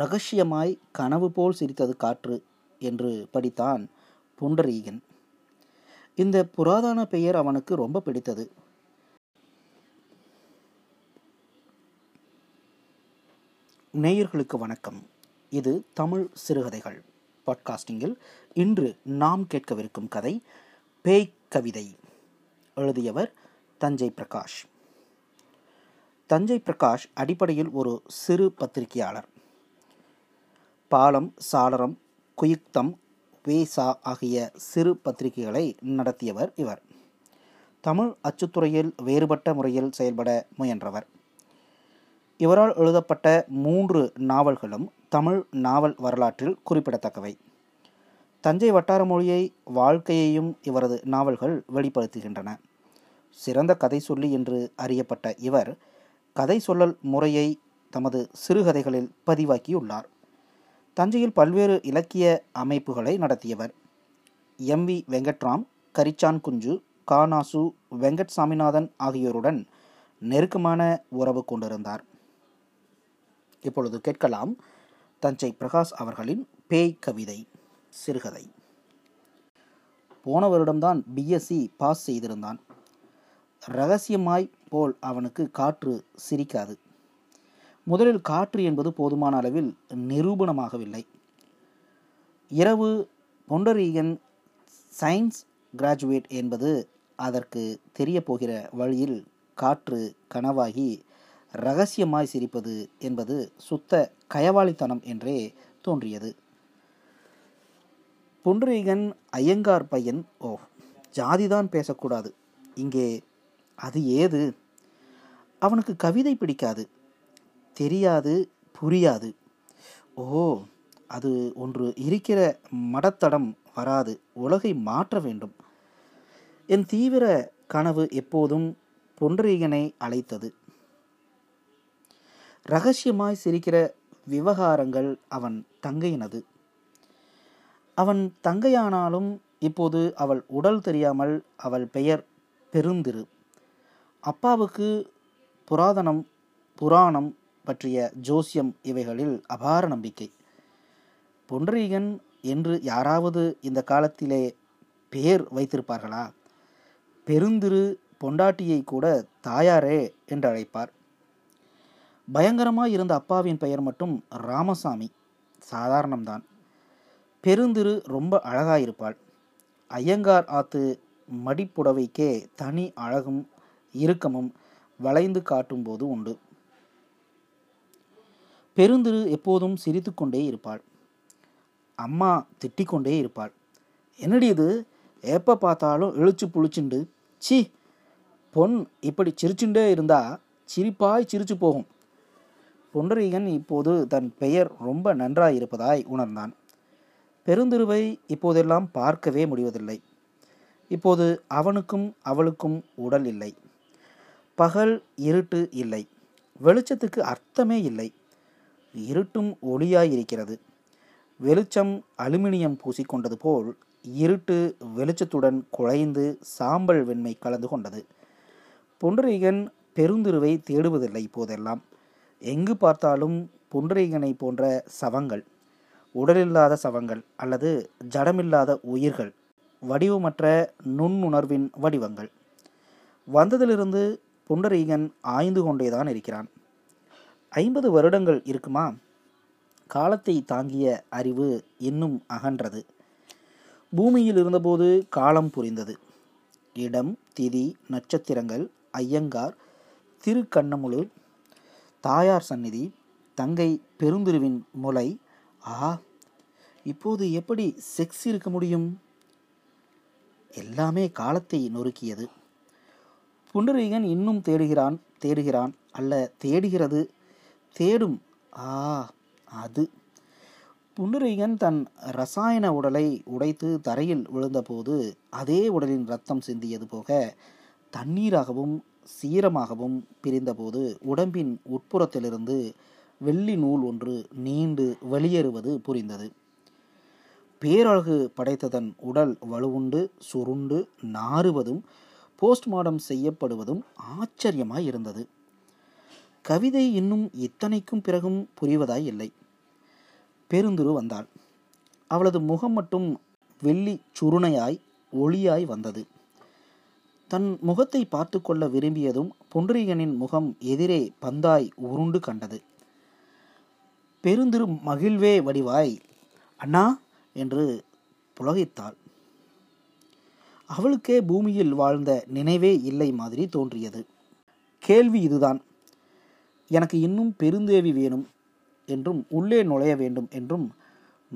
ரகசியமாய் கனவு போல் சிரித்தது காற்று என்று படித்தான் புண்டரீகன். இந்த புராதன பெயர் அவனுக்கு ரொம்ப பிடித்தது. நேயர்களுக்கு வணக்கம். இது தமிழ் சிறுகதைகள் பாட்காஸ்டிங்கில் இன்று நாம் கேட்கவிருக்கும் கதை பேய்க் கவிதை. எழுதியவர் தஞ்சை பிரகாஷ். தஞ்சை பிரகாஷ் அடிப்படையில் ஒரு சிறு பத்திரிகையாளர். பாலம், சாளரம், குயுக்தம் வே சா ஆகிய சிறு பத்திரிகைகளை நடத்தியவர் இவர். தமிழ் அச்சுத்துறையில் வேறுபட்ட முறையில் செயல்பட முயன்றவர். இவரால் எழுதப்பட்ட 3 நாவல்களும் தமிழ் நாவல் வரலாற்றில் குறிப்பிடத்தக்கவை. தஞ்சை வட்டார மொழியை, வாழ்க்கையையும் இவரது நாவல்கள் வெளிப்படுத்துகின்றன. சிறந்த கதை சொல்லி என்று அறியப்பட்ட இவர் கதை சொல்லல் முறையை தமது சிறுகதைகளில் பதிவாக்கியுள்ளார். தஞ்சையில் பல்வேறு இலக்கிய அமைப்புகளை நடத்தியவர். எம். வி. வெங்கட்ராம், கரிச்சான் குஞ்சு, காணாசு வெங்கட் ஆகியோருடன் நெருக்கமான உறவு கொண்டிருந்தார். இப்பொழுது கேட்கலாம் தஞ்சை பிரகாஷ் அவர்களின் பேய்க் கவிதை சிறுகதை. போன வருடம்தான் பிஎஸ்சி பாஸ் செய்திருந்தான். ரகசியமாய் போல் அவனுக்கு காற்று சிரிக்காது. முதலில் காற்று என்பது போதுமான அளவில் நிரூபணமாகவில்லை. இரவு பொண்டரீகன் சயின்ஸ் கிராஜுவேட் என்பது அதற்கு தெரிய போகிற வழியில் காற்று கனவாகி இரகசியமாய் சிரிப்பது என்பது சுத்த கயவாளித்தனம் என்றே தோன்றியது. பொண்டரீகன் ஐயங்கார் பையன். ஓ, ஜாதிதான் பேசக்கூடாது இங்கே, அது ஏது? அவனுக்கு கவிதை பிடிக்காது, தெரியாது, புரியாது. ஓ, அது ஒன்று இருக்கிற மடத்தடம் வராது, உலகை மாற்ற வேண்டும். என் தீவிர கனவு எப்போதும் பொன்றீகனை அழைத்தது. இரகசியமாய் சிரிக்கிற விவகாரங்கள் அவன் தங்கையினது. அவன் தங்கையானாலும் இப்போது அவள் உடல் தெரியாமல் அவள் பெயர் பெருந்திரு. அப்பாவுக்கு புராதனம், புராணம் பற்றிய ஜோசியம் இவைகளில் அபார நம்பிக்கை. பொன்றீகன் என்று யாராவது இந்த காலத்திலே பெயர் வைத்திருப்பார்களா? பெருந்திரு பொண்டாட்டியை கூட தாயாரே என்று அழைப்பார். பயங்கரமாய் இருந்த அப்பாவின் பெயர் மட்டும் ராமசாமி, சாதாரணம்தான். பெருந்திரு ரொம்ப அழகாயிருப்பாள். ஐயங்கார் ஆத்து மடிப்புடவைக்கே தனி அழகும் இறுக்கமும் வளைந்து காட்டும் போது உண்டு. பெருந்திரு எப்போதும் சிரித்து கொண்டே இருப்பாள். அம்மா திட்டிக்கொண்டே இருப்பாள். என்னடி இது, எப்போ பார்த்தாலும் இழுச்சு புளிச்சுண்டு, சி பொன் இப்படி சிரிச்சுண்டே இருந்தா சிரிப்பாய் சிரிச்சு போகும். பொண்டரீகன் இப்போது தன் பெயர் ரொம்ப நன்றாயிருப்பதாய் உணர்ந்தான். பெருந்திருவை இப்போதெல்லாம் பார்க்கவே முடிவதில்லை. இப்போது அவனுக்கும் அவளுக்கும் உடல் இல்லை, பகல் இருட்டு இல்லை, வெளிச்சத்துக்கு அர்த்தமே இல்லை. இருட்டும் ஒளியாயிருக்கிறது. வெளிச்சம் அலுமினியம் பூசிக்கொண்டது போல் இருட்டு வெளிச்சத்துடன் குழைந்து சாம்பல் வெண்மை கலந்து கொண்டது. பொன்றீகன் பெருந்திருவை தேடுவதில்லை இப்போதெல்லாம். எங்கு பார்த்தாலும் பொன்றீகனை போன்ற சவங்கள், உடலில்லாத சவங்கள் அல்லது ஜடமில்லாத உயிர்கள், வடிவமற்ற நுண்ணுணர்வின் வடிவங்கள். வந்ததிலிருந்து பொண்டரீகன் ஆய்ந்து கொண்டேதான் இருக்கிறான். 50 வருடங்கள் இருக்குமா? காலத்தை தாங்கிய அறிவு இன்னும் அகன்றது. பூமியில் இருந்தபோது காலம் புரிந்தது. இடம், திதி, நட்சத்திரங்கள், ஐயங்கார், திருக்கண்ணமுழு, தாயார் சந்நிதி, தங்கை பெருந்திருவின் முளை. ஆஹா, இப்போது எப்படி செக்ஸ் இருக்க முடியும்? எல்லாமே காலத்தை நொறுக்கியது. பொண்டரீகன் இன்னும் தேடுகிறான் அல்ல தேடுகிறது, தேடும். அது பொண்டரீகன் தன் இரசாயன உடலை உடைத்து தரையில் விழுந்தபோது அதே உடலின் இரத்தம் சிந்தியது போக தண்ணீராகவும் சீரமாகவும் பிரிந்தபோது உடம்பின் உட்புறத்திலிருந்து வெள்ளி நூல் ஒன்று நீண்டு வெளியேறுவது புரிந்தது. பேரழகு படைத்ததன் உடல் வலுவுண்டு சுருண்டு நாறுவதும் போஸ்ட்மார்டம் செய்யப்படுவதும் ஆச்சரியமாய் இருந்தது. கவிதை இன்னும் இத்தனைக்கும் பிறகும் புரிவதாய் இல்லை. பெருந்துரு வந்தாள். அவளது முகம் மட்டும் வெள்ளி சுருணையாய் ஒளியாய் வந்தது. தன் முகத்தை பார்த்து கொள்ள விரும்பியதும் பொன்றியனின் முகம் எதிரே பந்தாய் உருண்டு கண்டது. பெருந்துரு மகிழ்வே வடிவாய் அண்ணா என்று புலகைத்தாள். அவளுக்கே பூமியில் வாழ்ந்த நினைவே இல்லை மாதிரி தோன்றியது. கேள்வி இதுதான், எனக்கு இன்னும் பெருந்தேவி வேணும் என்றும் உள்ளே நுழைய வேண்டும் என்றும்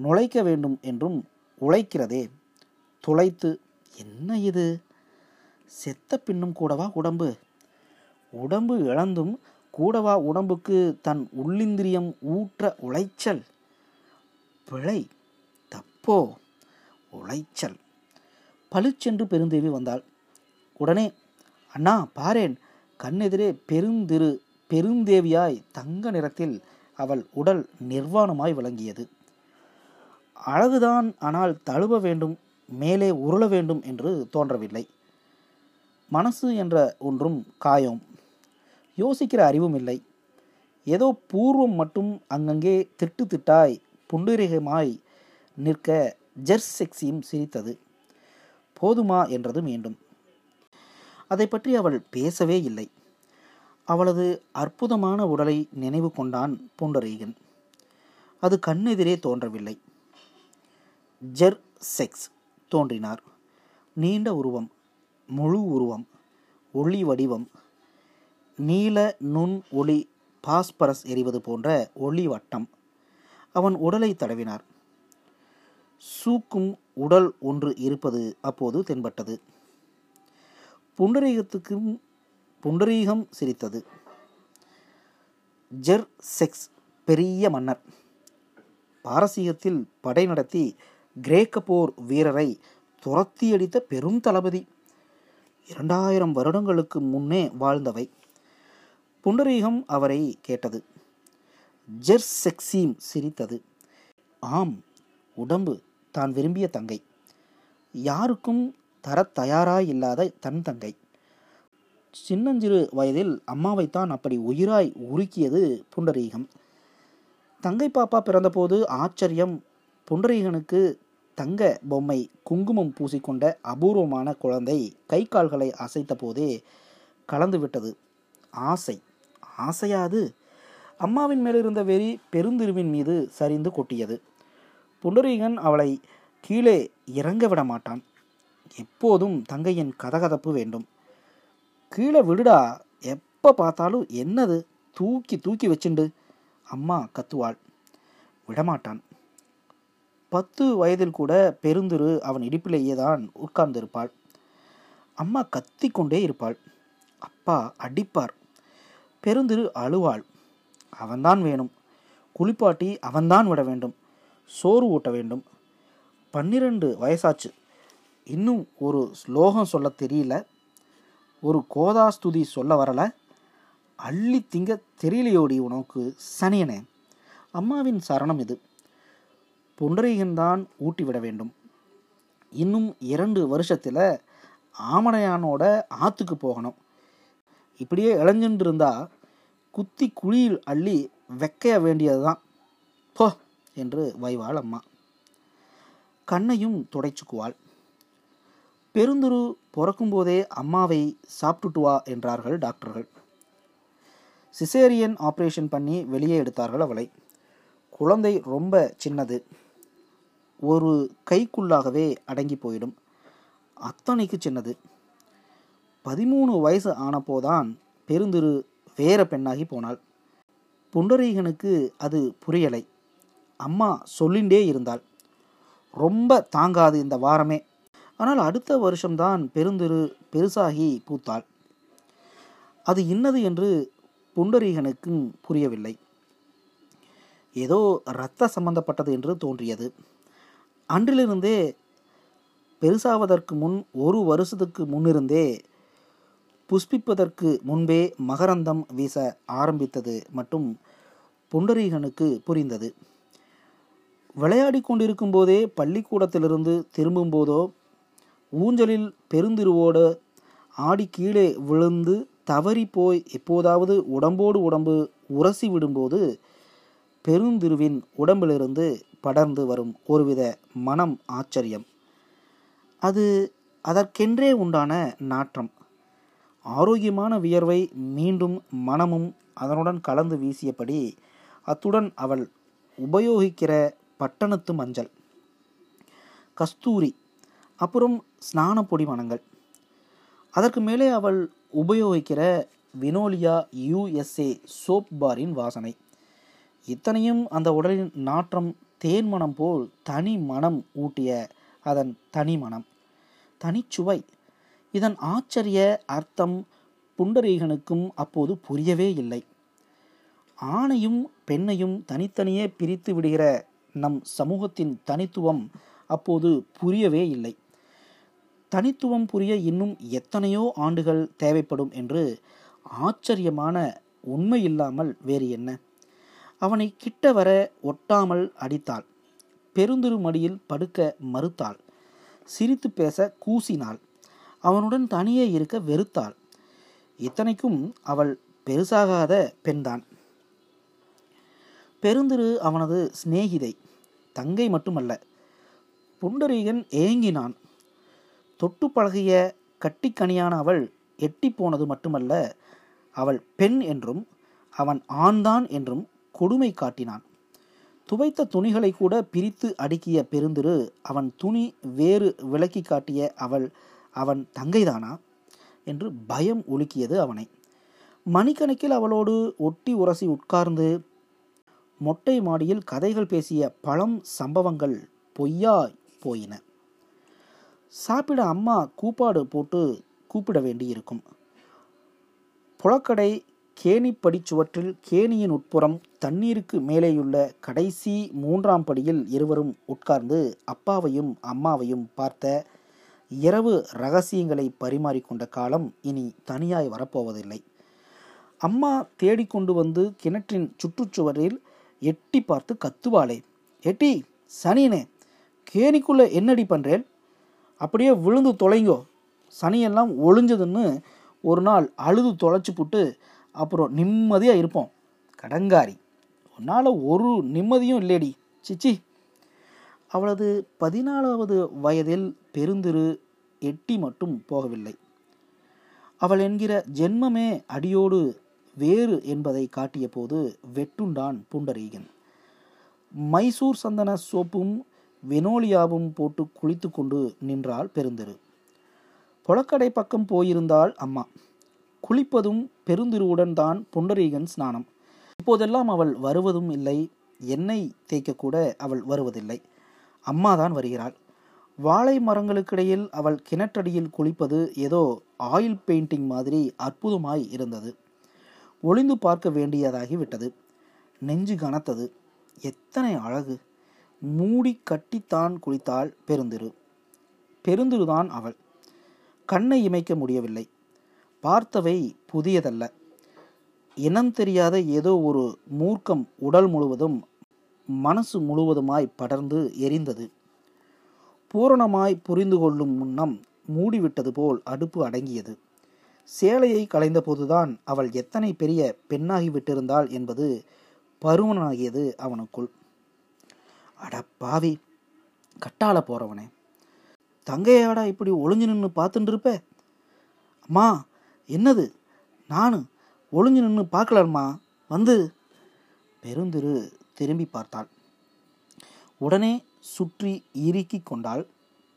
நுழைக்க வேண்டும் என்றும் உழைக்கிறதே துளைத்து. என்ன இது, செத்த பின்னும் கூடவா உடம்பு, உடம்பு இழந்தும் கூடவா உடம்புக்கு தன் உள்ளிந்திரியம் ஊற்ற உளைச்சல்? பிழை, தப்போ, உளைச்சல். பளிச்சென்று பெருந்தேவி வந்தாள். உடனே அண்ணா பாரேன், கண்ணெதிரே பெருந்தேவியாய் தங்க நிறத்தில் அவள் உடல் நிர்வாணமாய் விளங்கியது. அழகுதான், ஆனால் தழுவ வேண்டும், மேலே உருள வேண்டும் என்று தோன்றவில்லை. மனசு என்ற ஒன்றும் காயம், யோசிக்கிற அறிவும் இல்லை. ஏதோ பூர்வம் மட்டும் அங்கங்கே திட்டு திட்டாய் புண்டரீகமாய் நிற்க ஜெர்ஸ் செக்ஸியும் சிரித்தது. போதுமா என்றது மீண்டும். அதை பற்றி அவள் பேசவே இல்லை. அவளது அற்புதமான உடலை நினைவு கொண்டான் பூண்டரீகன். அது கண்ணெதிரே தோன்றவில்லை. ஜெர் செக்ஸ் தோன்றினார். நீண்ட உருவம், முழு உருவம், ஒளி வடிவம், நீல நுண் ஒளி பாஸ்பரஸ் எறிவது போன்ற ஒளி வட்டம். அவன் உடலை தடவினார். சூக்கும் உடல் ஒன்று இருப்பது அப்போது தென்பட்டது. புண்டரீகம் சிரித்தது. ஜெர் செக்ஸ் பெரிய மன்னர், பாரசீகத்தில் படை நடத்தி கிரேக்க போர் வீரரை துரத்தியடித்த பெரும் தளபதி, 2000 வருடங்களுக்கு முன்னே வாழ்ந்தவை. புண்டரீகம் அவரை கேட்டது. ஜெர்ஸ் செக்ஸீம் சிரித்தது. ஆம், உடம்பு, தான் விரும்பிய தங்கை, யாருக்கும் தர தயாராயில்லாத தன் தங்கை. சின்னஞ்சிறு வயதில் அம்மாவைத்தான் அப்படி உயிராய் உருக்கியது புண்டரீகம். தங்கை பாப்பா பிறந்தபோது ஆச்சரியம், புண்டரீகனுக்கு தங்க பொம்மை குங்குமம் பூசிக்கொண்ட அபூர்வமான குழந்தை கை கால்களை அசைத்த போதே கலந்துவிட்டது. ஆசை, ஆசையாது அம்மாவின் மேலிருந்த வெறி பெருந்திருவின் மீது சரிந்து கொட்டியது. புண்டரீகன் அவளை கீழே இறங்க விட மாட்டான். எப்போதும் தங்கையின் கதகதப்பு வேண்டும். கீழே விடுடா, எப்போ பார்த்தாலும் என்னது தூக்கி தூக்கி வச்சுண்டு அம்மா கத்துவாள். விடமாட்டான். 10 வயதில் கூட பெருந்துரு அவன் இடிப்பிலேயே தான் உட்கார்ந்திருப்பாள். அம்மா கத்திக்கொண்டே இருப்பாள். அப்பா அடிப்பார். பெருந்துரு அழுவாள். அவன்தான் வேணும், குளிப்பாட்டி அவன்தான் விட வேண்டும், சோறு ஊட்ட வேண்டும். 12 வயசாச்சு, இன்னும் ஒரு ஸ்லோகம் சொல்ல தெரியல, ஒரு கோதாஸ்துதி சொல்ல வரலை, அள்ளி திங்க தெரியலையோடி உனக்கு சனியனே. அம்மாவின் சரணம் இது. புண்டரீகன்தான் ஊட்டிவிட வேண்டும். இன்னும் 2 வருஷத்தில் ஆமடையானோட ஆற்றுக்கு போகணும். இப்படியே இளைஞ்சுட்டு இருந்தா குத்தி குழியில் அள்ளி வெக்கைய வேண்டியது தான் போ என்று வைவாள் அம்மா. கண்ணையும் துடைச்சுக்குவாள். பெருந்துரு பிறக்கும்போதே அம்மாவை சாப்பிட்டுட்டு வா என்றார்கள் டாக்டர்கள். சிசேரியன் ஆப்ரேஷன் பண்ணி வெளியே எடுத்தார்கள் அவளை. குழந்தை ரொம்ப சின்னது, ஒரு கைக்குள்ளாகவே அடங்கி போயிடும், அத்தனைக்கு சின்னது. 13 வயசு ஆனப்போதான் பெருந்துரு வேற பெண்ணாகி போனாள். புண்டரீகனுக்கு அது புரியலை. அம்மா சொல்லிண்டே இருந்தாள், ரொம்ப தாங்காது இந்த வாரமே. ஆனால் அடுத்த வருஷம்தான் பெருந்துரு பெருசாகி பூத்தாள். அது இன்னது என்று புண்டரீகனுக்கும் புரியவில்லை. ஏதோ இரத்த சம்பந்தப்பட்டது என்று தோன்றியது. அன்றிலிருந்தே, பெருசாவதற்கு முன் 1 வருஷத்துக்கு முன்னிருந்தே, புஷ்பிப்பதற்கு முன்பே மகரந்தம் வீச ஆரம்பித்தது மட்டும் புண்டரீகனுக்கு புரிந்தது. விளையாடி கொண்டிருக்கும் போதே, பள்ளிக்கூடத்திலிருந்து திரும்பும்போதோ, ஊஞ்சலில் பெருந்திருவோடு ஆடி கீழே விழுந்து தவறி போய் எப்போதாவது உடம்போடு உடம்பு உரசி விடும்போது பெருந்திருவின் உடம்பிலிருந்து படர்ந்து வரும் ஒருவித மனம் ஆச்சரியம். அது அதற்கென்றே உண்டான நாற்றம். ஆரோக்கியமான வியர்வை மீண்டும் மனமும் அதனுடன் கலந்து வீசியபடி அத்துடன் அவள் உபயோகிக்கிற பட்டணத்து மஞ்சள், கஸ்தூரி, அப்புறம் ஸ்நான பொடி மனங்கள், அதற்கு மேலே அவள் உபயோகிக்கிற வினோலியா USA சோப் பாரின் வாசனை, இத்தனையும் அந்த உடலின் நாற்றம் தேன்மணம் போல் தனி மனம் ஊட்டிய அதன் தனி மனம், தனிச்சுவை. இதன் ஆச்சரிய அர்த்தம் புண்டரீகனுக்கும் அப்போது புரியவே இல்லை. ஆணையும் பெண்ணையும் தனித்தனியே பிரித்து விடுகிற நம் சமூகத்தின் தனித்துவம் அப்போது புரியவே இல்லை. தனித்துவம் புரிய இன்னும் எத்தனையோ ஆண்டுகள் தேவைப்படும் என்று ஆச்சரியமான உண்மை இல்லாமல் வேறு என்ன? அவனை கிட்ட வர ஒட்டாமல் அடித்தாள், பெருந்திரு மடியில் படுக்க மறுத்தாள், சிரித்து பேச கூசினாள், அவனுடன் தனியே இருக்க வெறுத்தாள். இத்தனைக்கும் அவள் பெருசாகாத பெண்தான். பெருந்திரு அவனது சிநேகிதை, தங்கை மட்டுமல்ல. புண்டரீகன் ஏங்கினான். தொட்டு பழகிய கட்டிக்கனியான அவள் எட்டி போனது மட்டுமல்ல, அவள் பெண் என்றும் அவன் ஆண்தான் என்றும் கொடுமை காட்டினான். துவைத்த துணிகளை கூட பிரித்து அடுக்கிய பெருந்திரு அவன் துணி வேறு விளக்கி காட்டிய அவள் அவன் தங்கைதானா என்று பயம் ஒலுக்கியது அவனை. மணிக்கணக்கில் அவளோடு ஒட்டி உரசி உட்கார்ந்து மொட்டை மாடியில் கதைகள் பேசிய பழம் சம்பவங்கள் பொய்யா போயின. சாப்பிட அம்மா கூப்பாடு போட்டு கூப்பிட வேண்டியிருக்கும். புழக்கடை கேணிப்படி சுவற்றில் கேணியின் உட்புறம் தண்ணீருக்கு மேலேயுள்ள கடைசி 3ஆம் படியில் இருவரும் உட்கார்ந்து அப்பாவையும் அம்மாவையும் பார்த்த இரவு ரகசியங்களை பரிமாறிக்கொண்ட காலம் இனி தனியாய் வரப்போவதில்லை. அம்மா தேடிக்கொண்டு வந்து கிணற்றின் சுற்றுச்சுவரில் எட்டி பார்த்து கத்துவாளே, "எட்டி சனினே, கேணிக்குள்ளே என்னடி பண்ணுறேன்? அப்படியே விழுந்து தொலைங்கோ, சனியெல்லாம் ஒழிஞ்சதுன்னு ஒரு நாள் அழுது தொலைச்சி புட்டு அப்புறம் நிம்மதியாக இருப்போம். கடங்காரி, உன்னால் ஒரு நிம்மதியும் இல்லைடி, சிச்சி." அவளது 14வது வயதில் பெருந்திரு எட்டி மட்டும் போகவில்லை. அவள் என்கிற ஜென்மமே அடியோடு வேறு என்பதை காட்டிய போது வெட்டுண்டான் புண்டரீகன். மைசூர் சந்தன சோப்பும் வெனோலியாவும் போட்டு குளித்து கொண்டு நின்றாள் பெருந்திரு. புழக்கடை பக்கம் போயிருந்தாள் அம்மா. குளிப்பதும் பெருந்திருவுடன் தான் புண்டரீகன் ஸ்நானம். இப்போதெல்லாம் அவள் வருவதும் இல்லை. எண்ணெய் தேய்க்கக்கூட அவள் வருவதில்லை. அம்மாதான் வருகிறாள். வாழை மரங்களுக்கிடையில் அவள் கிணற்றடியில் குளிப்பது ஏதோ ஆயில் பெயிண்டிங் மாதிரி அற்புதமாய் இருந்தது. ஒளிந்து பார்க்க வேண்டியதாகி விட்டது. நெஞ்சு கனத்தது. எத்தனை அழகு! மூடி கட்டித்தான் குளித்தாள் பெருந்திரு. பெருந்திருதான் அவள். கண்ணை இமைக்க முடியவில்லை. பார்த்தவை புதியதல்ல. இனம் தெரியாத ஏதோ ஒரு மூர்க்கம் உடல் முழுவதும் மனசு முழுவதுமாய் படர்ந்து எரிந்தது. பூரணமாய் புரிந்து கொள்ளும் முன்னம் மூடிவிட்டது போல் அடுப்பு அடங்கியது. சேலையை களைந்தபோதுதான் அவள் எத்தனை பெரிய பெண்ணாகிவிட்டிருந்தாள் என்பது பருவனாகியது அவனுக்குள். "அடப்பாவி, கட்டால போறவனே, தங்கையாடா இப்படி ஒளிஞ்சு நின்று பார்த்துட்டு இருப்ப?" "அம்மா, என்னது? நான் ஒளிஞ்சு நின்று பார்க்கலம்மா, வந்து." பெருந்திரு திரும்பி பார்த்தாள். உடனே சுற்றி இறுக்கி கொண்டாள்.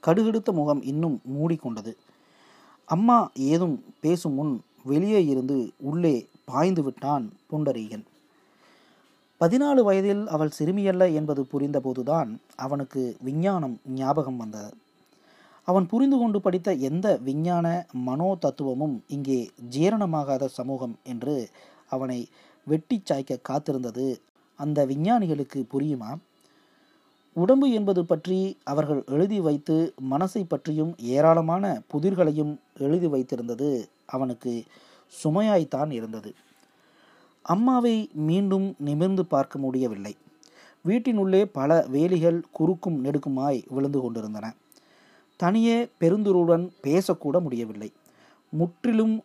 கடுகெடுத்த முகம் இன்னும் மூடிக்கொண்டது. அம்மா ஏதும் பேசும் முன் வெளியே இருந்து உள்ளே பாய்ந்து விட்டான் புண்டரீகன். 14 வயதில் அவள் சிறுமியல்ல என்பது புரிந்தபோதுதான் அவனுக்கு விஞ்ஞானம் ஞாபகம் வந்தது. அவன் புரிந்து கொண்டு படித்த எந்த விஞ்ஞான மனோ தத்துவமும் இங்கே ஜீரணமாகாத சமூகம் என்று அவனை வெட்டி சாய்க்க காத்திருந்தது. அந்த விஞ்ஞானிகளுக்கு புரியுமா? உடம்பு என்பது பற்றி அவர்கள் எழுதி வைத்து மனசை பற்றியும் ஏராளமான புதிர்களையும் எழுதி வைத்திருந்தது அவனுக்கு சுமையாய்த்தான் இருந்தது. அம்மாவை மீண்டும் நிமிர்ந்து பார்க்க முடியவில்லை. வீட்டினுள்ளே பல வேலிகள் குறுக்கும் நெடுக்குமாய் விழுந்து கொண்டிருந்தன. தனியே பெருந்திருடன் பேசக்கூட முடியவில்லை. முற்றிலும்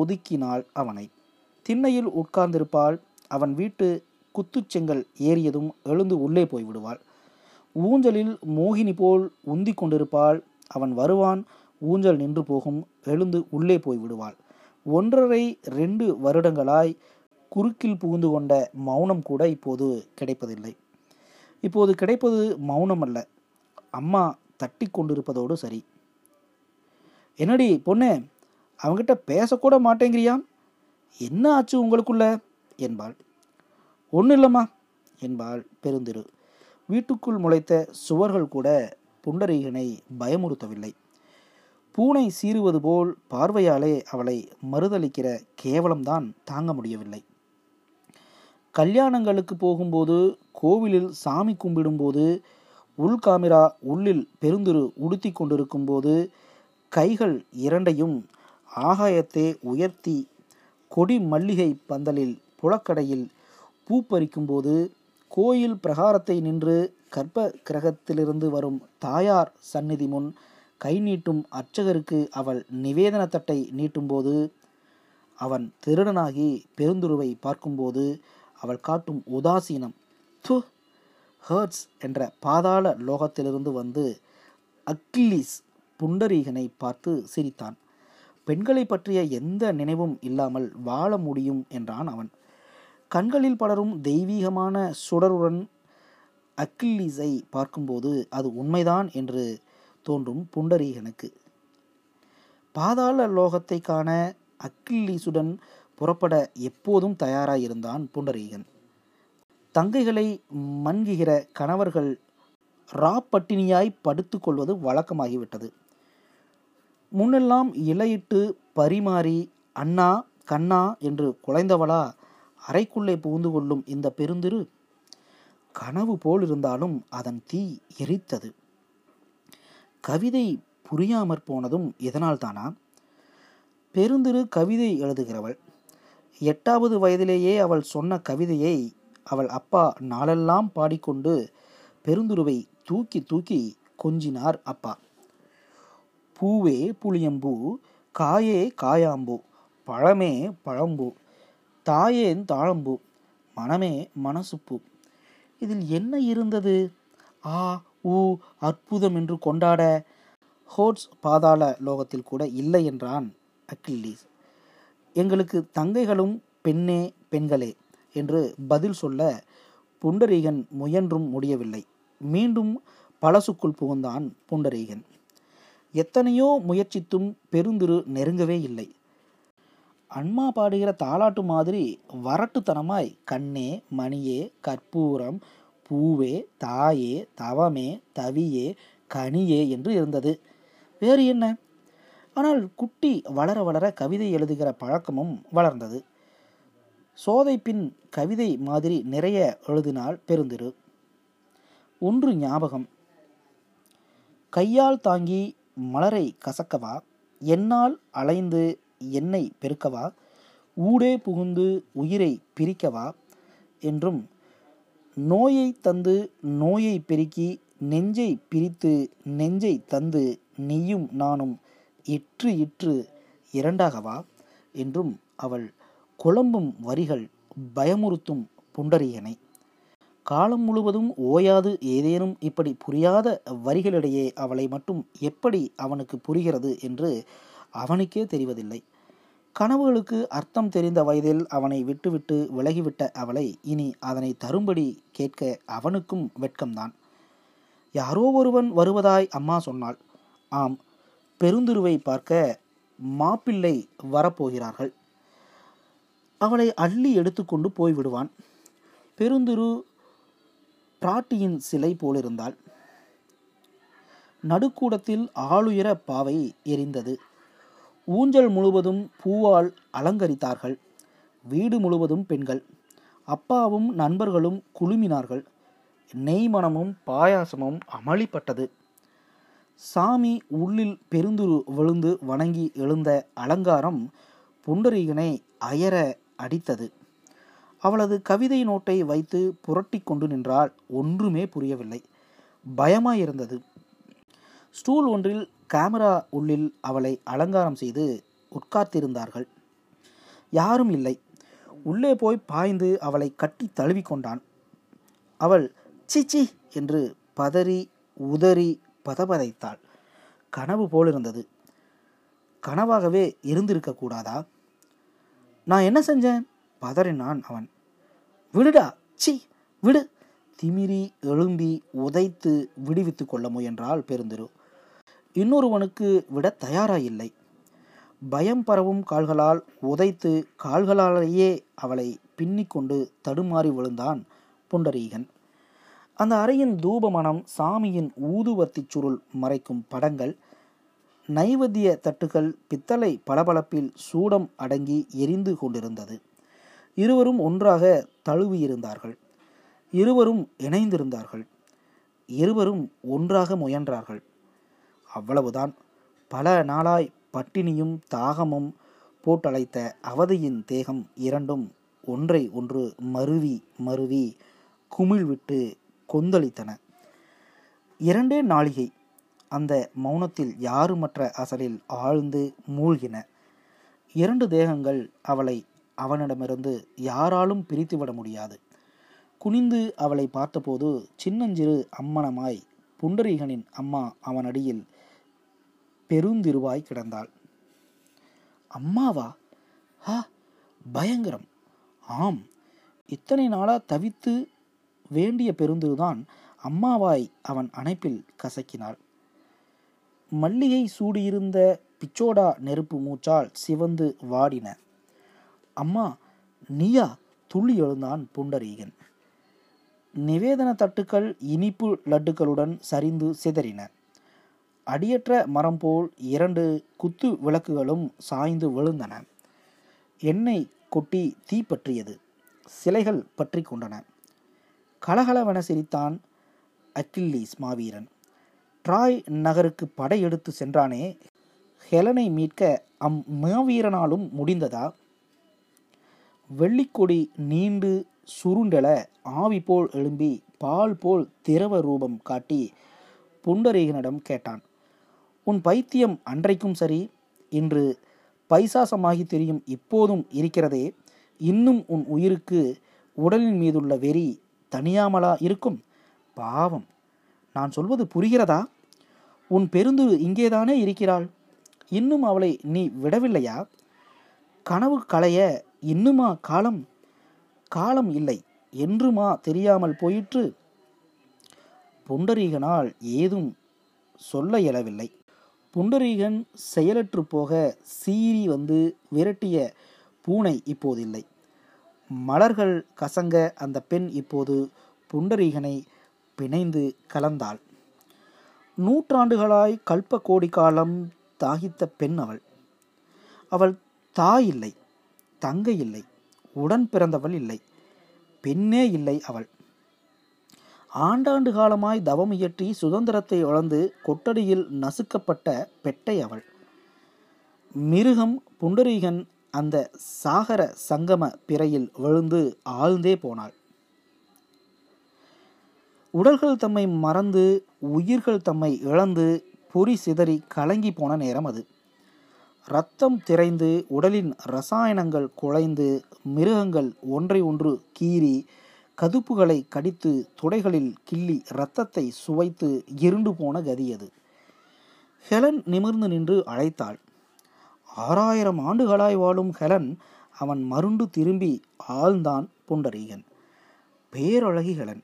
ஒதுக்கினாள் அவனை. திண்ணையில் உட்கார்ந்திருப்பாள். அவன் வீட்டு குத்துச்செங்கல் ஏறியதும் எழுந்து உள்ளே போய்விடுவாள். ஊஞ்சலில் மோகினி போல் உந்தி கொண்டிருப்பாள். அவன் வருவான், ஊஞ்சல் நின்று போகும், எழுந்து உள்ளே போய்விடுவாள். 1.5-2 வருடங்களாய் குறுக்கில் புகுந்து கொண்ட மௌனம் கூட இப்போது கிடைப்பதில்லை. இப்போது கிடைப்பது மௌனம் அல்ல, அம்மா தட்டி கொண்டிருப்பதோடு சரி. என்னடி பொண்ணே, அவங்கிட்ட பேசக்கூட மாட்டேங்கிறியாம், என்ன ஆச்சு உங்களுக்குள்ள என்பாள். ஒன்றும் இல்லைம்மா என்பாள். பெருந்திரு வீட்டுக்குள் முளைத்த சுவர்கள் கூட புண்டரீகனை பயமுறுத்தவில்லை. பூனை சீறுவது போல் பார்வையாலே அவளை மறுதளிக்கிற கேவலம்தான் தாங்க முடியவில்லை. கல்யாணங்களுக்கு போகும்போது, கோவிலில் சாமி கும்பிடும்போது, உள்காமிரா உள்ளில் பெருந்திரு உடுத்தி கொண்டிருக்கும் போது கைகள் இரண்டையும் ஆகாயத்தை உயர்த்தி கொடி மல்லிகை பந்தலில் புழக்கடையில் பூ பறிக்கும்போது, கோயில் பிரகாரத்தை நின்று கர்ப்ப கிரகத்திலிருந்து வரும் தாயார் சந்நிதி முன் கை நீட்டும் அர்ச்சகருக்கு அவள் நிவேதன தட்டை நீட்டும்போது, அவன் திருடனாகி பெருந்துருவை பார்க்கும்போது அவள் காட்டும் உதாசீனம், து ஹர்ட்ஸ் என்ற பாதாள லோகத்திலிருந்து வந்து அக்கிலீஸ் புண்டரீகனை பார்த்து சிரித்தான். பெண்களை பற்றிய எந்த நினைவும் இல்லாமல் வாழ முடியும் என்றான் அவன். கண்களில் பலரும் தெய்வீகமான சுடருடன் அக்கிலீஸை பார்க்கும்போது அது உண்மைதான் என்று தோன்றும் புண்டரீகனுக்கு. பாதாள லோகத்தை காண அக்கிலீசுடன் புறப்பட எப்போதும் தயாராயிருந்தான் புண்டரீகன். தங்கைகளை மன்கிற கணவர்கள் ராப்பட்டினியாய் படுத்துக்கொள்வது வழக்கமாகிவிட்டது. முன்னெல்லாம் இலையிட்டு பரிமாறி அண்ணா கண்ணா என்று குலைந்தவளா அறைக்குள்ளே புகுந்து கொள்ளும் இந்த பெருந்திரு கனவு போல் இருந்தாலும் அதன் தீ எரித்தது. கவிதை புரியாமற் போனதும் இதனால்தானா? பெருந்திரு கவிதை எழுதுகிறவள். 8வது வயதிலேயே அவள் சொன்ன கவிதையை அவள் அப்பா நாளெல்லாம் பாடிக்கொண்டு பெருந்துருவை தூக்கி தூக்கி கொஞ்சினார் அப்பா. பூவே புளியம்பூ, காயே காயாம்பூ, பழமே பழம்பூ, தாயேன் தாழம்பூ, மனமே மனசுப்பூ. இதில் என்ன இருந்தது? ஆ ஊ அற்புதம் என்று கொண்டாட ஹோட்ஸ் பாதாள லோகத்தில் கூட இல்லை என்றான் அக்கிலீஸ். எங்களுக்கு தங்கைகளும் பெண்ணே பெண்களே என்று பதில் சொல்ல புண்டரீகன் முயன்றும் முடியவில்லை. மீண்டும் பழசுக்குள் புகுந்தான் புண்டரீகன். எத்தனையோ முயற்சித்தும் பெருந்திரு நெருங்கவே இல்லை. அன்மா பாடுகிற தாலாட்டு மாதிரி வரட்டுத்தனமாய் கண்ணே மணியே கற்பூரம் பூவே தாயே தவமே தவியே கனியே என்று இருந்தது. வேறு என்ன? ஆனால் குட்டி வளர வளர கவிதை எழுதுகிற பழக்கமும் வளர்ந்தது. சோதை பின் கவிதை மாதிரி நிறைய எழுதினாள் பெருந்திரு. ஒன்று ஞாபகம், கையால் தாங்கி மலரை கசக்கவா, என்னால் அலைந்து என்னை பெருக்கவா, ஊடே புகுந்து உயிரை பிரிக்கவா என்றும், நோயை தந்து நோயை பெருக்கி நெஞ்சை பிரித்து நெஞ்சை தந்து நீயும் நானும் இற்று இற்று 2ஆகவா என்றும் அவள் குழம்பும் வரிகள் பயமுறுத்தும் புண்டரீகனை. காலம் முழுவதும் ஓயாது ஏதேனும் இப்படி புரியாத வரிகளிடையே அவளை மட்டும் எப்படி அவனுக்கு புரிகிறது என்று அவனுக்கே தெரிவதில்லை. கனவுகளுக்கு அர்த்தம் தெரிந்த வயதில் அவனை விட்டுவிட்டு விலகிவிட்ட அவளை இனி அதனை தரும்படி கேட்க அவனுக்கும் வெட்கம்தான். யாரோ ஒருவன் வருவதாய் அம்மா சொன்னாள். ஆம், பெருந்துருவை பார்க்க மாப்பிள்ளை வரப்போகிறார்கள். அவளை அள்ளி எடுத்துக்கொண்டு போய்விடுவான். பெருந்துரு பிராட்டியின் சிலை போலிருந்தாள். நடுக்கூடத்தில் ஆளுயர பாவை எரிந்தது. ஊஞ்சல் முழுவதும் பூவால் அலங்கரித்தார்கள். வீடு முழுவதும் பெண்கள். அப்பாவும் நண்பர்களும் குழுமினார்கள். நெய்மணமும் பாயாசமும் அமளிப்பட்டது. சாமி உள்ளில் பெருந்துரு விழுந்து வணங்கி எழுந்த அலங்காரம் புண்டரீகனை அயர அடித்தது. அவளது கவிதை நோட்டை வைத்து புரட்டி கொண்டு நின்றால் ஒன்றுமே புரியவில்லை. பயமாயிருந்தது. ஸ்டூல் ஒன்றில் கேமரா உள்ளில் அவளை அலங்காரம் செய்து உட்கார்த்திருந்தார்கள். யாரும் இல்லை. உள்ளே போய் பாய்ந்து அவளை கட்டி தழுவி கொண்டான். அவள் சீச்சி என்று பதறி உதறி பதபதைத்தாள். கனவு போலிருந்தது. கனவாகவே இருந்திருக்க கூடாதா? நான் என்ன செஞ்சேன்? பதறினான் அவன். விடுடா, சி விடு. திமிரி எழும்பி உதைத்து விடுவித்து கொள்ள முயன்றாள் பெருந்திரு. இன்னொருவனுக்கு விட தயாராயில்லை. பயம் பரவும் கால்களால் உதைத்து கால்களாலேயே அவளை பின்னிக்கொண்டு தடுமாறி விழுந்தான் புண்டரீகன். அந்த அறையின் தூபமணம், சாமியின் ஊதுவத்தி சுருள் மறைக்கும் படங்கள், நைவேத்திய தட்டுகள், பித்தளை பளபளப்பில் சூடம் அடங்கி எரிந்து கொண்டிருந்தது. இருவரும் ஒன்றாக தழுவியிருந்தார்கள். இருவரும் இணைந்திருந்தார்கள். இருவரும் ஒன்றாக முயன்றார்கள். அவ்வளவுதான். பல நாளாய் பட்டினியும் தாகமும் போட்டழைத்த அவதியின் தேகம் இரண்டும் ஒன்றை ஒன்று மருவி மருவி குமிழ்விட்டு கொந்தளித்தன. இரண்டே நாளிகை அந்த மௌனத்தில் யாருமற்ற அசலில் ஆழ்ந்து மூழ்கின. இரண்டு தேகங்கள் அவளை அவனிடமிருந்து யாராலும் பிரித்துவிட முடியாது. குனிந்து அவளை பார்த்தபோது சின்னஞ்சிறு அம்மனமாய் புண்டரீகனின் அம்மா அவனடியில் பெருந்திருவாய் கிடந்தாள். அம்மாவா? ஹா, பயங்கரம். ஆம், இத்தனை நாளாக தவித்து வேண்டிய பெருந்திருதான் அம்மாவாய் அவன் அணைப்பில் கசக்கினாள். மல்லிகை சூடியிருந்த பிச்சோடா நெருப்பு மூச்சால் சிவந்து வாடின. அம்மா, நீயா? துள்ளி எழுந்தான் புண்டரீகன். நிவேதன தட்டுக்கள் இனிப்பு லட்டுக்களுடன் சரிந்து சிதறின. அடியற்ற மரம் போல் இரண்டு குத்து விளக்குகளும் சாய்ந்து விழுந்தன. எண்ணெய் கொட்டி தீப்பற்றியது. சிலைகள் பற்றி கொண்டன. கலகலவென சிரித்தான் அக்கில்லீஸ் மாவீரன். ட்ராய் நகருக்கு படையெடுத்து சென்றானே, ஹெலனை மீட்க அம்மாவீரனாலும் முடிந்ததா? வெள்ளிக்கொடி நீண்டு சுருண்டெல ஆவி போல் எழும்பி பால் போல் திரவ ரூபம் காட்டி புண்டரீகனிடம் கேட்டான். உன் பைத்தியம் அன்றைக்கும் சரி, இன்று பைசாசமாகி தெரியும் இப்போதும் இருக்கிறதே. இன்னும் உன் உயிருக்கு, உடலின் மீதுள்ள வெறி தனியாமலா இருக்கும்? பாவம், நான் சொல்வது புரிகிறதா? உன் பெருந்துரு இங்கேதானே இருக்கிறாள். இன்னும் அவளை நீ விடவில்லையா? கனவு களைய இன்னுமா காலம்? காலம் இல்லை, என்றுமா தெரியாமல் போயிற்று? புண்டரீகனால் ஏதும் சொல்ல இயலவில்லை. புண்டரீகன் செயலற்று போக சீறி வந்து விரட்டிய பூனை இப்போது இல்லை. மலர்கள் கசங்க அந்த பெண் இப்போது புண்டரீகனை பிணைந்து கலந்தாள். நூற்றாண்டுகளாய் கல்ப கோடி காலம் தாகித்த பெண் அவள். அவள் தாயில்லை, தங்கை இல்லை, உடன் பிறந்தவள் இல்லை, பெண்ணே இல்லை அவள். ஆண்டாண்டு காலமாய் தவம் இயற்றி சுதந்திரத்தை இழந்து கொட்டடியில் நசுக்கப்பட்ட பெட்டை அவள். மிருகம் புண்டரீகன் அந்த சாகர சங்கம பிறையில் விழுந்து ஆழ்ந்தே போனாள். உடல்கள் தம்மை மறந்து உயிர்கள் தம்மை இழந்து பொறி சிதறி கலங்கி போன நேரம் அது. இரத்தம் திரைந்து உடலின் இரசாயனங்கள் குலைந்து மிருகங்கள் ஒன்றை ஒன்று கீறி கதுப்புகளை கடித்து துடைகளில் கிள்ளி இரத்தத்தை சுவைத்து இருண்டு போன கதியது. ஹெலன் நிமிர்ந்து நின்று அழைத்தாள். 6000 ஆண்டுகளாய் வாழும் ஹெலன். அவன் மருண்டு திரும்பி ஆழ்ந்தான் புண்டரீகன். பேரழகி ஹெலன்.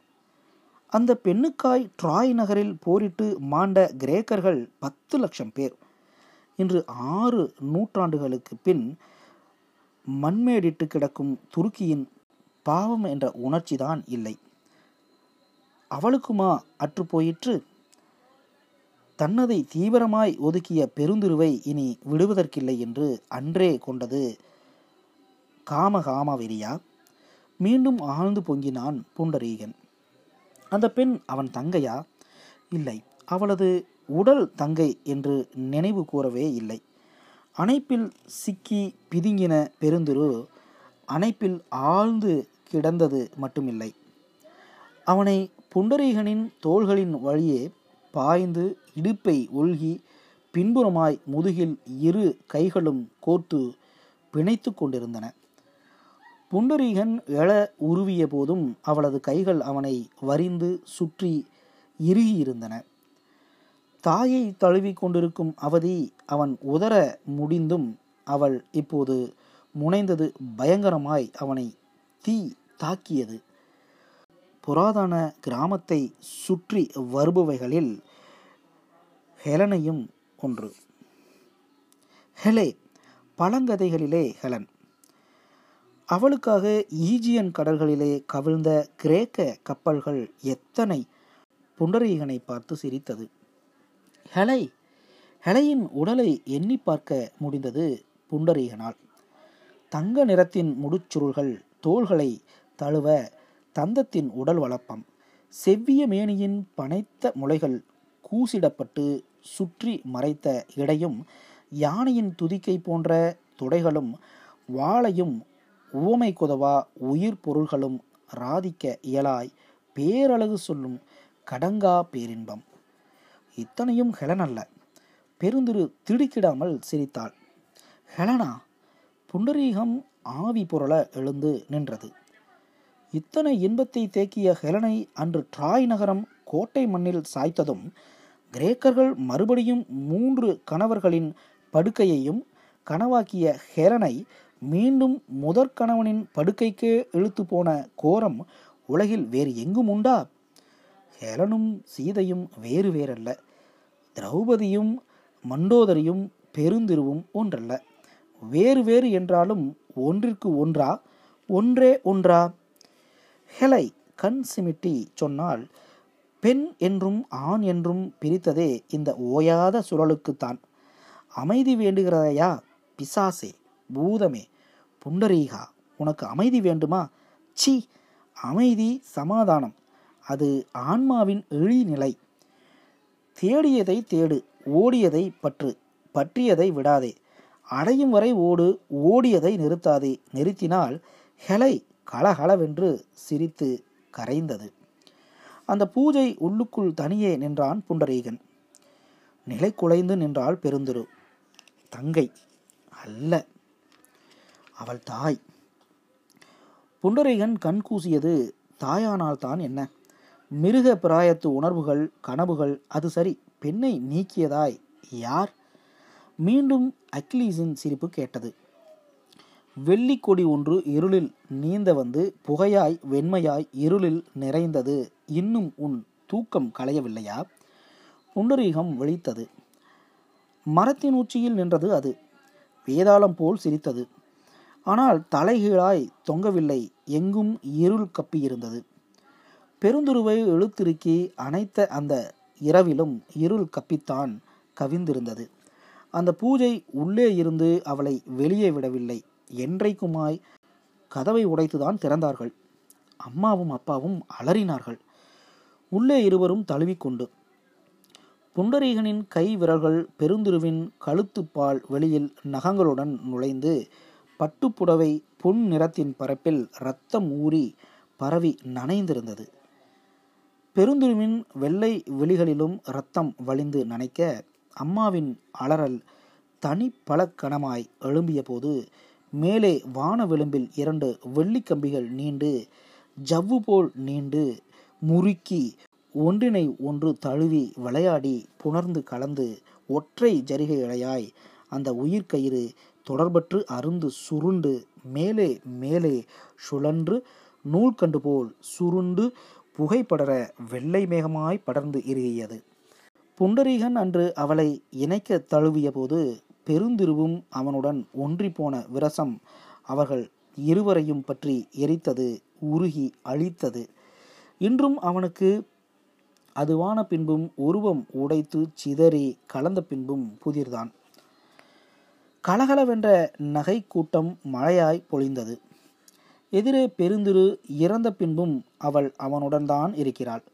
அந்த பெண்ணுக்காய் ட்ராய் நகரில் போரிட்டு மாண்ட கிரேக்கர்கள் 10 லட்சம் பேர் இன்று 6 நூற்றாண்டுகளுக்கு பின் மண்மேடிட்டு கிடக்கும் துருக்கியின் பாவம் என்ற உணர்ச்சிதான் இல்லை. அவளுக்குமா அற்று போயிற்று? தன்னதை தீவிரமாய் ஒதுக்கிய பெருந்திருவை இனி விடுவதற்கில்லை என்று அன்றே கொண்டது காமகாமவெறியா? மீண்டும் ஆழ்ந்து பொங்கினான் புண்டரீகன். அந்த பெண் அவன் தங்கையா? இல்லை, அவளது உடல் தங்கை என்று நினைவு கூறவே இல்லை. அணைப்பில் சிக்கி பிதுங்கின பெருந்திரு அணைப்பில் ஆழ்ந்து கிடந்தது மட்டுமில்லை, அவனை புண்டரீகனின் தோள்களின் வழியே பாய்ந்து இடுப்பை ஒழுகி பின்புறமாய் முதுகில் இரு கைகளும் கோர்த்து பிணைத்து கொண்டிருந்தன. புண்டரீகன் எழ உருவிய போதும் அவளது கைகள் அவனை வரிந்து சுற்றி இறுகியிருந்தன. தாயை தழுவி கொண்டிருக்கும் அவதி அவன் உதற முடிந்தும் அவள் இப்போது முனைந்தது பயங்கரமாய் அவனை தீ தாக்கியது. புராதன கிராமத்தை சுற்றி வருபவைகளில் ஹெலனையும் ஒன்று. ஹெலே பழங்கதைகளிலே ஹெலன் அவளுக்காக ஈஜியன் கடல்களிலே கவிழ்ந்த கிரேக்க கப்பல்கள் எத்தனை புண்டரீகனை பார்த்து சிரித்தது. ஹெலை ஹெலையின் உடலை எண்ணி பார்க்க முடிந்தது புண்டரீகனால். தங்க நிறத்தின் முடிச்சுருள்கள் தோள்களை தழுவ தந்தத்தின் உடல் வளப்பம், செவ்விய மேனியின் பனைத்த முளைகள் கூசிடப்பட்டு சுற்றி மறைத்த இடையும் யானையின் துதிக்கை போன்ற துடைகளும் வாளையும் உவமை குதவா உயிர் பொருள்களும் ராதிக்க இயலாய் பேரழகு சொல்லும் கடங்கா பேரின்பம். இத்தனையும் ஹெலன் அல்ல. பெருந்திரு திடுக்கிடாமல் சிரித்தாள். ஹெலனா? புண்டரீகம் ஆவி புரள எழுந்து நின்றது. இத்தனை இன்பத்தை தேக்கிய ஹெலனை அன்று ட்ராய் நகரம் கோட்டை மண்ணில் சாய்த்ததும், கிரேக்கர்கள் மறுபடியும் 3 கணவர்களின் படுக்கையையும் கனவாக்கிய ஹெலனை மீண்டும் முதற் கணவனின் படுக்கைக்கு இழுத்து போன கோரம் உலகில் வேறு எங்கும் உண்டா? ஹெலனும் சீதையும் வேறு வேறல்ல. திரௌபதியும் மண்டோதரியும் பெருந்திருவும் ஒன்றல்ல. வேறு வேறு என்றாலும் ஒன்றிற்கு ஒன்றா? ஒன்றே ஒன்றா? ஹெலை கண் சிமிட்டி சொன்னால், பெண் என்றும் ஆண் என்றும் பிரித்ததே இந்த ஓயாத சுழலுக்குத்தான். அமைதி வேண்டுகிறதையா பிசாசே, பூதமே, புண்டரீகா, உனக்கு அமைதி வேண்டுமா? சி, அமைதி சமாதானம், அது ஆன்மாவின் எழிநிலை. தேடியதை தேடு, ஓடியதை பற்று, பற்றியதை விடாதே, அடையும் வரை ஓடு, ஓடியதை நிறுத்தாதே. நிறுத்தினால் ஹெலை கலகலவென்று சிரித்து கரைந்தது. அந்த பூஜை உள்ளுக்குள் தனியே நின்றான் புண்டரீகன். நிலை குலைந்து நின்றாள் பெருந்திரு. தங்கை அல்ல, அவள் தாய். புண்டரீகன் கண் கூசியது. தாயானால் தான் என்ன? மிருக பிராயத்து உணர்வுகள், கனவுகள். அது சரி, பெண்ணை நீக்கியதாய் யார்? மீண்டும் அக்கிலீஸின் சிரிப்பு கேட்டது. வெள்ளி கொடி ஒன்று இருளில் நீந்த வந்து புகையாய் வெண்மையாய் இருளில் நிறைந்தது. இன்னும் உன் தூக்கம் களையவில்லையா? புண்டரீகம் விழித்தது. மரத்தின் உச்சியில் நின்றது. அது வேதாளம் போல் சிரித்தது. ஆனால் தலைகீழாய் தொங்கவில்லை. எங்கும் இருள் கப்பியிருந்தது. பெருந்துருவை இழுத்திருக்கி அணைத்த அந்த இரவிலும் இருள் கப்பித்தான் கவிந்திருந்தது. அந்த பூஜை உள்ளே இருந்து அவளை வெளியே விடவில்லை. என்றைக்குமாய் கதவை உடைத்துதான் திறந்தார்கள். அம்மாவும் அப்பாவும் அலறினார்கள். உள்ளே இருவரும் தழுவிக்கொண்டு. புண்டரீகனின் கை விரல்கள் பெருந்துருவின் கழுத்துப்பால் வெளியில் நகங்களுடன் நுழைந்து பட்டுப்புடவை பொன் நிறத்தின் பரப்பில் இரத்தம் ஊறி பரவி நனைந்திருந்தது. பெருந்துருவின் வெள்ளை விழிகளிலும் இரத்தம் வழிந்து நனைக்க அம்மாவின் அலறல் தனி பலக்கணமாய் எழும்பிய போது மேலே வான விளிம்பில் 2 வெள்ளிக்கம்பிகள் நீண்டு ஜவ்வு போல் நீண்டு முறுக்கி ஒன்றினை ஒன்று தழுவி விளையாடி புணர்ந்து கலந்து ஒற்றை ஜரிகை இழையாய் அந்த உயிர்கயிறு தொடர்பற்று அருந்து சுருண்டு மேலே மேலே சுழன்று நூல்கண்டு போல் சுருண்டு புகைப்படர வெள்ளை மேகமாய் படர்ந்து இறுகியது. புண்டரீகன் அன்று அவளை இணைக்க தழுவிய போது பெருந்திருவும் அவனுடன் ஒன்றி போன விரசம் அவர்கள் இருவரையும் பற்றி எரித்தது, உருகி அழித்தது. இன்றும் அவனுக்கு அதுவான பின்பும் உருவம் உடைத்து சிதறி கலந்த பின்பும் புதிர்தான். கலகலவென்ற நகை கூட்டம் மழையாய் பொழிந்தது. எதிரே பெருந்திரு. இறந்த பின்பும் அவள் அவனுடன் தான் இருக்கிறாள்.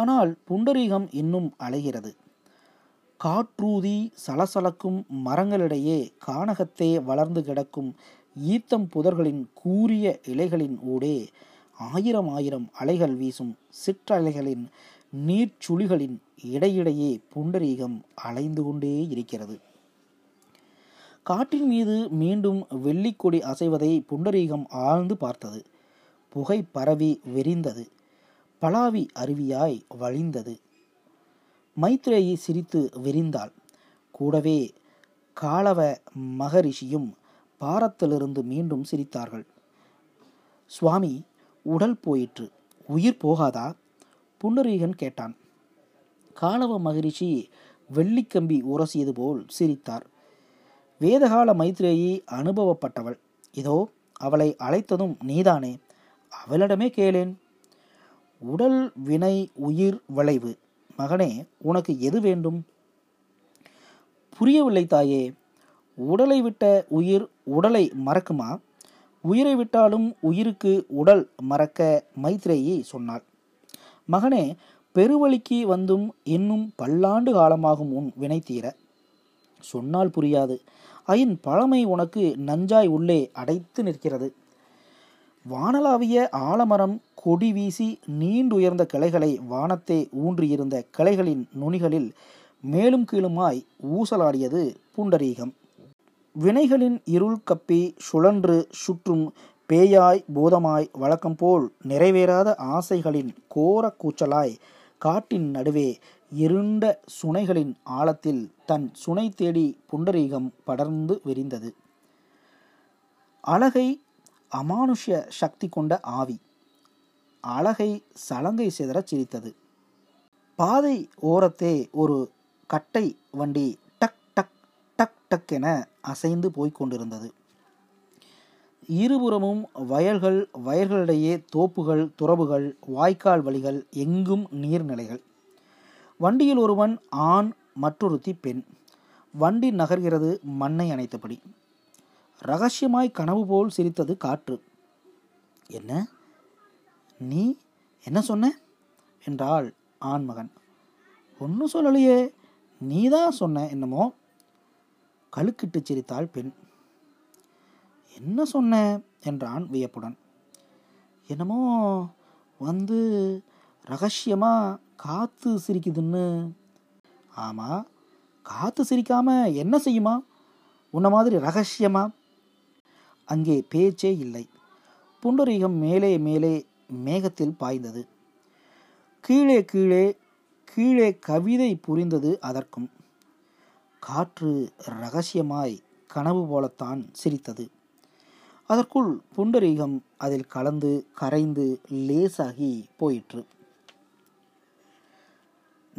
ஆனால் புண்டரீகம் இன்னும் அலைகிறது. காற்றூதி சலசலக்கும் மரங்களிடையே கானகத்தே வளர்ந்து கிடக்கும் ஈத்தம் புதர்களின் கூரிய இலைகளின் ஊடே 1000 அலைகள் வீசும் சிற்றலைகளின் நீர்ச்சுளிகளின் இடையிடையே புண்டரீகம் அலைந்து கொண்டே இருக்கிறது. காட்டின் மீது மீண்டும் வெள்ளிக்கொடி அசைவதை புண்டரீகம் ஆழ்ந்து பார்த்தது. புகை பரவி விரிந்தது. பலாவி அருவியாய் வழிந்தது. மைத்திரேயி சிரித்து விரிந்தாள். கூடவே காளவ மகரிஷியும் பாரத்திலிருந்து மீண்டும் சிரித்தார்கள். சுவாமி, உடல் போயிற்று, உயிர் போகாதா? புண்டரீகன் கேட்டான். காளவ மகரிஷி வெள்ளிக்கம்பி உரசியது போல் சிரித்தார். வேதகால மைத்திரேயி அனுபவப்பட்டவள். இதோ அவளை அழைத்ததும் நீதானே, அவளிடமே கேளேன். உடல் வினை உயிர் விளைவு. மகனே, உனக்கு எது வேண்டும்? புரியவில்லை தாயே. உடலை விட்ட உயிர் உடலை மறக்குமா? உயிரை விட்டாலும் உயிருக்கு உடல் மறக்க மைத்திரேயி சொன்னாள். மகனே, பெருவழிக்கு வந்தும் இன்னும் பல்லாண்டு காலமாகும் உன் வினை தீர. சொன்னால் புரியாது. ஐயன் பழமை உனக்கு நஞ்சாய் உள்ளே அடைத்து நிற்கிறது. வானலாவிய ஆலமரம் கொடி வீசி நீண்டுயர்ந்த கிளைகளை வானத்தை ஊன்றியிருந்த கிளைகளின் நுனிகளில் மேலும் கீழுமாய் ஊசலாடியது புண்டரீகம். வினைகளின் இருள் கப்பி சுழன்று சுற்றும் பேயாய் பூதமாய் வழக்கம் போல் நிறைவேறாத ஆசைகளின் கோர கூச்சலாய் காட்டின் நடுவே இருண்ட சுனைகளின் ஆழத்தில் தன் சுனை தேடி புண்டரீகம் படர்ந்து விரிந்தது. அழகை அமானுஷ்ய சக்தி கொண்ட ஆவி. அழகை சலங்கை சிதறச் சிரித்தது. பாதை ஓரத்தே ஒரு கட்டை வண்டி டக் டக் டக் டக் என அசைந்து போய்கொண்டிருந்தது. இருபுறமும் வயல்கள், வயல்களிடையே தோப்புகள், துறவுகள், வாய்க்கால் வழிகள், எங்கும் நீர்நிலைகள். வண்டியில் ஒருவன் ஆண், மற்றொருத்தி பெண். வண்டி நகர்கிறது மண்ணை அணைத்தபடி. ரகசியமாய் கனவு போல் சிரித்தது காற்று. என்ன நீ என்ன சொன்ன என்றாள் ஆண்மகன். ஒன்றும் சொல்லலையே, நீதான் சொன்ன என்னமோ, கழுக்கிட்டு சிரித்தாள் பெண். என்ன சொன்ன என்றான் வியப்புடன். என்னமோ வந்து ரகசியமாக காற்று சிரிக்குதுன்னு. ஆமாம், காற்று சிரிக்காமல் என்ன செய்யுமா? உன்ன மாதிரி ரகசியமா? அங்கே பேச்சே இல்லை. புண்டரீகம் மேலே மேலே மேகத்தில் பாய்ந்தது. கீழே கீழே கீழே கவிதை புரிந்தது. அதற்கும் காற்று ரகசியமாய் கனவு போலத்தான் சிரித்தது. அதற்குள் புண்டரீகம் அதில் கலந்து கரைந்து லேசாகி போயிற்று.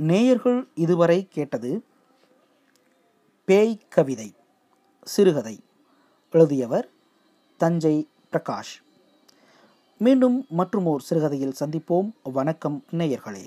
நேயர்கள் இதுவரை கேட்டது பேய்க் கவிதை சிறுகதை. எழுதியவர் தஞ்சை பிரகாஷ். மீண்டும் மற்றுமோர் சிறுகதையில் சந்திப்போம். வணக்கம் நேயர்களே.